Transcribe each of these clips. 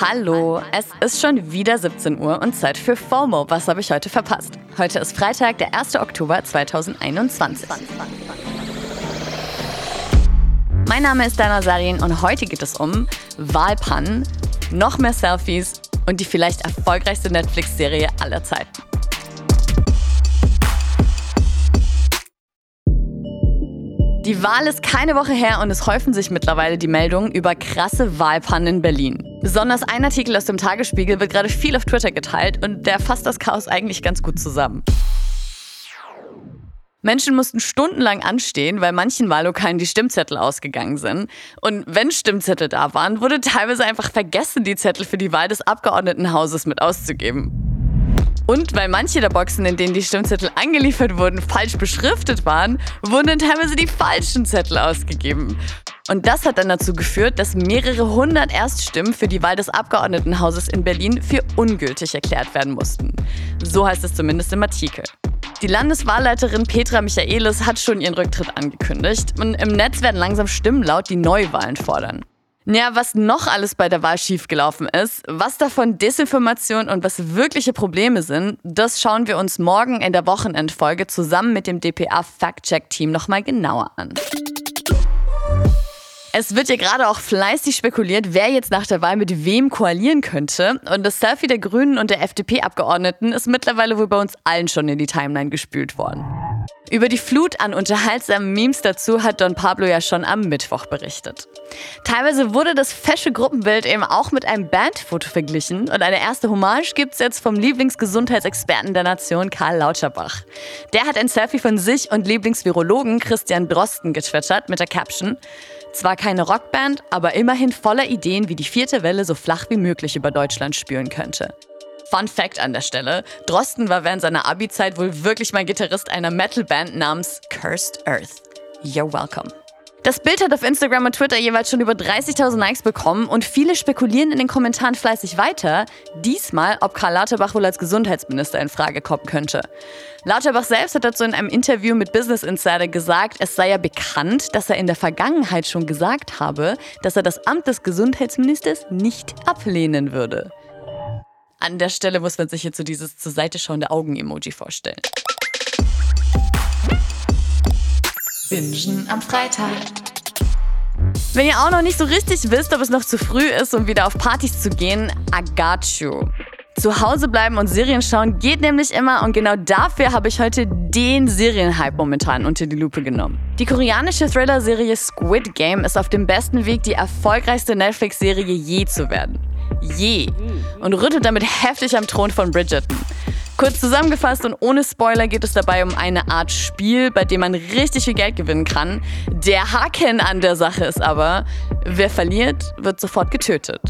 Hallo, es ist schon wieder 17 Uhr und Zeit für FOMO. Was habe ich heute verpasst? Heute ist Freitag, der 1. Oktober 2021. Mein Name ist Dena Zarrin und heute geht es um Wahlpannen, noch mehr Selfies und die vielleicht erfolgreichste Netflix-Serie aller Zeiten. Die Wahl ist keine Woche her und es häufen sich mittlerweile die Meldungen über krasse Wahlpannen in Berlin. Besonders ein Artikel aus dem Tagesspiegel wird gerade viel auf Twitter geteilt und der fasst das Chaos eigentlich ganz gut zusammen. Menschen mussten stundenlang anstehen, weil manchen Wahllokalen die Stimmzettel ausgegangen sind. Und wenn Stimmzettel da waren, wurde teilweise einfach vergessen, die Zettel für die Wahl des Abgeordnetenhauses mit auszugeben. Und weil manche der Boxen, in denen die Stimmzettel angeliefert wurden, falsch beschriftet waren, wurden dann teilweise die falschen Zettel ausgegeben. Und das hat dann dazu geführt, dass mehrere hundert Erststimmen für die Wahl des Abgeordnetenhauses in Berlin für ungültig erklärt werden mussten. So heißt es zumindest im Artikel. Die Landeswahlleiterin Petra Michaelis hat schon ihren Rücktritt angekündigt und im Netz werden langsam Stimmen laut, die Neuwahlen fordern. Ja, was noch alles bei der Wahl schiefgelaufen ist, was davon Desinformation und was wirkliche Probleme sind, das schauen wir uns morgen in der Wochenendfolge zusammen mit dem dpa-Fact-Check-Team nochmal genauer an. Es wird ja gerade auch fleißig spekuliert, wer jetzt nach der Wahl mit wem koalieren könnte. Und das Selfie der Grünen und der FDP-Abgeordneten ist mittlerweile wohl bei uns allen schon in die Timeline gespült worden. Über die Flut an unterhaltsamen Memes dazu hat Don Pablo ja schon am Mittwoch berichtet. Teilweise wurde das fesche Gruppenbild eben auch mit einem Bandfoto verglichen und eine erste Hommage gibt's jetzt vom Lieblingsgesundheitsexperten der Nation, Karl Lauterbach. Der hat ein Selfie von sich und Lieblingsvirologen Christian Drosten getwittert mit der Caption: Zwar keine Rockband, aber immerhin voller Ideen, wie die vierte Welle so flach wie möglich über Deutschland spülen könnte. Fun Fact an der Stelle: Drosten war während seiner Abi-Zeit wohl wirklich mal Gitarrist einer Metal-Band namens Cursed Earth. You're welcome. Das Bild hat auf Instagram und Twitter jeweils schon über 30.000 Likes bekommen und viele spekulieren in den Kommentaren fleißig weiter, diesmal ob Karl Lauterbach wohl als Gesundheitsminister in Frage kommen könnte. Lauterbach selbst hat dazu in einem Interview mit Business Insider gesagt, es sei ja bekannt, dass er in der Vergangenheit schon gesagt habe, dass er das Amt des Gesundheitsministers nicht ablehnen würde. An der Stelle muss man sich jetzt so dieses zur Seite schauende Augen-Emoji vorstellen. Bingen am Freitag. Wenn ihr auch noch nicht so richtig wisst, ob es noch zu früh ist, um wieder auf Partys zu gehen, I got you. Zu Hause bleiben und Serien schauen geht nämlich immer und genau dafür habe ich heute den Serienhype momentan unter die Lupe genommen. Die koreanische Thriller-Serie Squid Game ist auf dem besten Weg, die erfolgreichste Netflix-Serie je zu werden. Je. Und rüttelt damit heftig am Thron von Bridgerton. Kurz zusammengefasst und ohne Spoiler geht es dabei um eine Art Spiel, bei dem man richtig viel Geld gewinnen kann. Der Haken an der Sache ist aber, wer verliert, wird sofort getötet.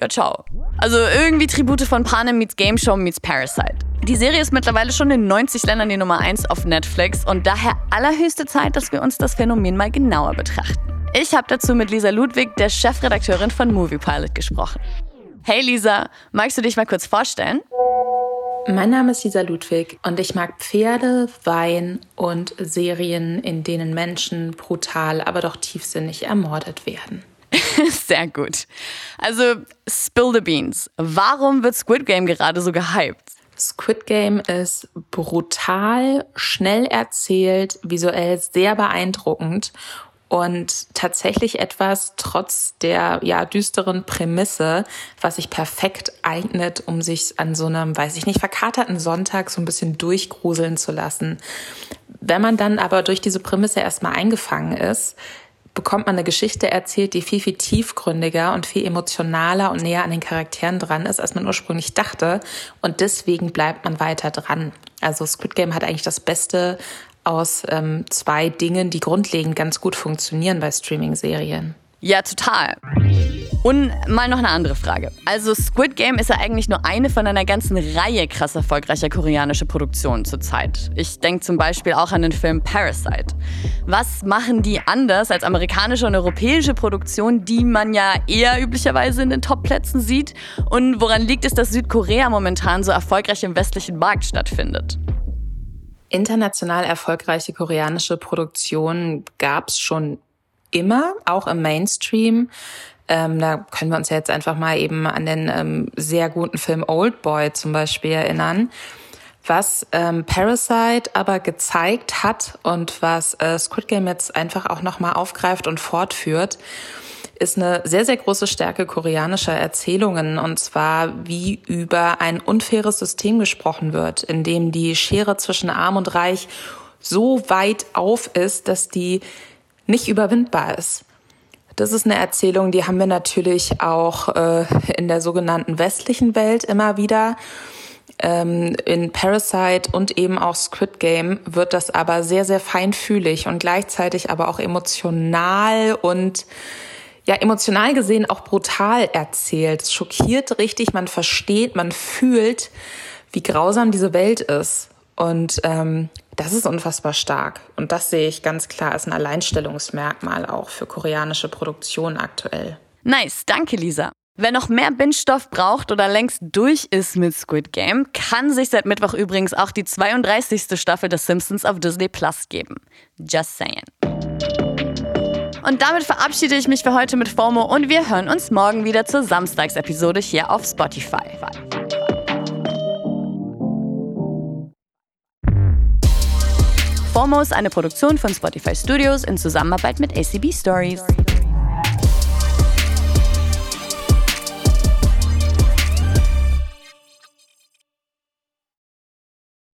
Ja, ciao. Also irgendwie Tribute von Panem meets Game Show meets Parasite. Die Serie ist mittlerweile schon in 90 Ländern die Nummer 1 auf Netflix und daher allerhöchste Zeit, dass wir uns das Phänomen mal genauer betrachten. Ich habe dazu mit Lisa Ludwig, der Chefredakteurin von Moviepilot, gesprochen. Hey Lisa, magst du dich mal kurz vorstellen? Mein Name ist Lisa Ludwig und ich mag Pferde, Wein und Serien, in denen Menschen brutal, aber doch tiefsinnig ermordet werden. Sehr gut. Also, spill the beans. Warum wird Squid Game gerade so gehypt? Squid Game ist brutal, schnell erzählt, visuell sehr beeindruckend. Und tatsächlich etwas, trotz der düsteren Prämisse, was sich perfekt eignet, um sich an so einem, verkaterten Sonntag so ein bisschen durchgruseln zu lassen. Wenn man dann aber durch diese Prämisse erstmal eingefangen ist, bekommt man eine Geschichte erzählt, die viel, viel tiefgründiger und viel emotionaler und näher an den Charakteren dran ist, als man ursprünglich dachte. Und deswegen bleibt man weiter dran. Also Squid Game hat eigentlich das Beste aus zwei Dingen, die grundlegend ganz gut funktionieren bei Streaming-Serien. Ja, total. Und mal noch eine andere Frage. Also Squid Game ist ja eigentlich nur eine von einer ganzen Reihe krass erfolgreicher koreanischer Produktionen zurzeit. Ich denke zum Beispiel auch an den Film Parasite. Was machen die anders als amerikanische und europäische Produktionen, die man ja eher üblicherweise in den Top-Plätzen sieht? Und woran liegt es, dass Südkorea momentan so erfolgreich im westlichen Markt stattfindet? International erfolgreiche koreanische Produktionen gab es schon immer, auch im Mainstream. Da können wir uns ja jetzt einfach mal eben an den sehr guten Film Oldboy zum Beispiel erinnern. Was Parasite aber gezeigt hat und was Squid Game jetzt einfach auch nochmal aufgreift und fortführt, ist eine sehr, sehr große Stärke koreanischer Erzählungen, und zwar wie über ein unfaires System gesprochen wird, in dem die Schere zwischen Arm und Reich so weit auf ist, dass die nicht überwindbar ist. Das ist eine Erzählung, die haben wir natürlich auch in der sogenannten westlichen Welt immer wieder. In Parasite und eben auch Squid Game wird das aber sehr, sehr feinfühlig und gleichzeitig aber auch emotional und ja, emotional gesehen auch brutal erzählt. Es schockiert richtig, man versteht, man fühlt, wie grausam diese Welt ist. Und das ist unfassbar stark. Und das sehe ich ganz klar als ein Alleinstellungsmerkmal auch für koreanische Produktion aktuell. Nice, danke Lisa. Wer noch mehr Binge-Stoff braucht oder längst durch ist mit Squid Game, kann sich seit Mittwoch übrigens auch die 32. Staffel des Simpsons auf Disney Plus geben. Just saying. Und damit verabschiede ich mich für heute mit FOMO und wir hören uns morgen wieder zur Samstagsepisode hier auf Spotify. FOMO ist eine Produktion von Spotify Studios in Zusammenarbeit mit ACB Stories.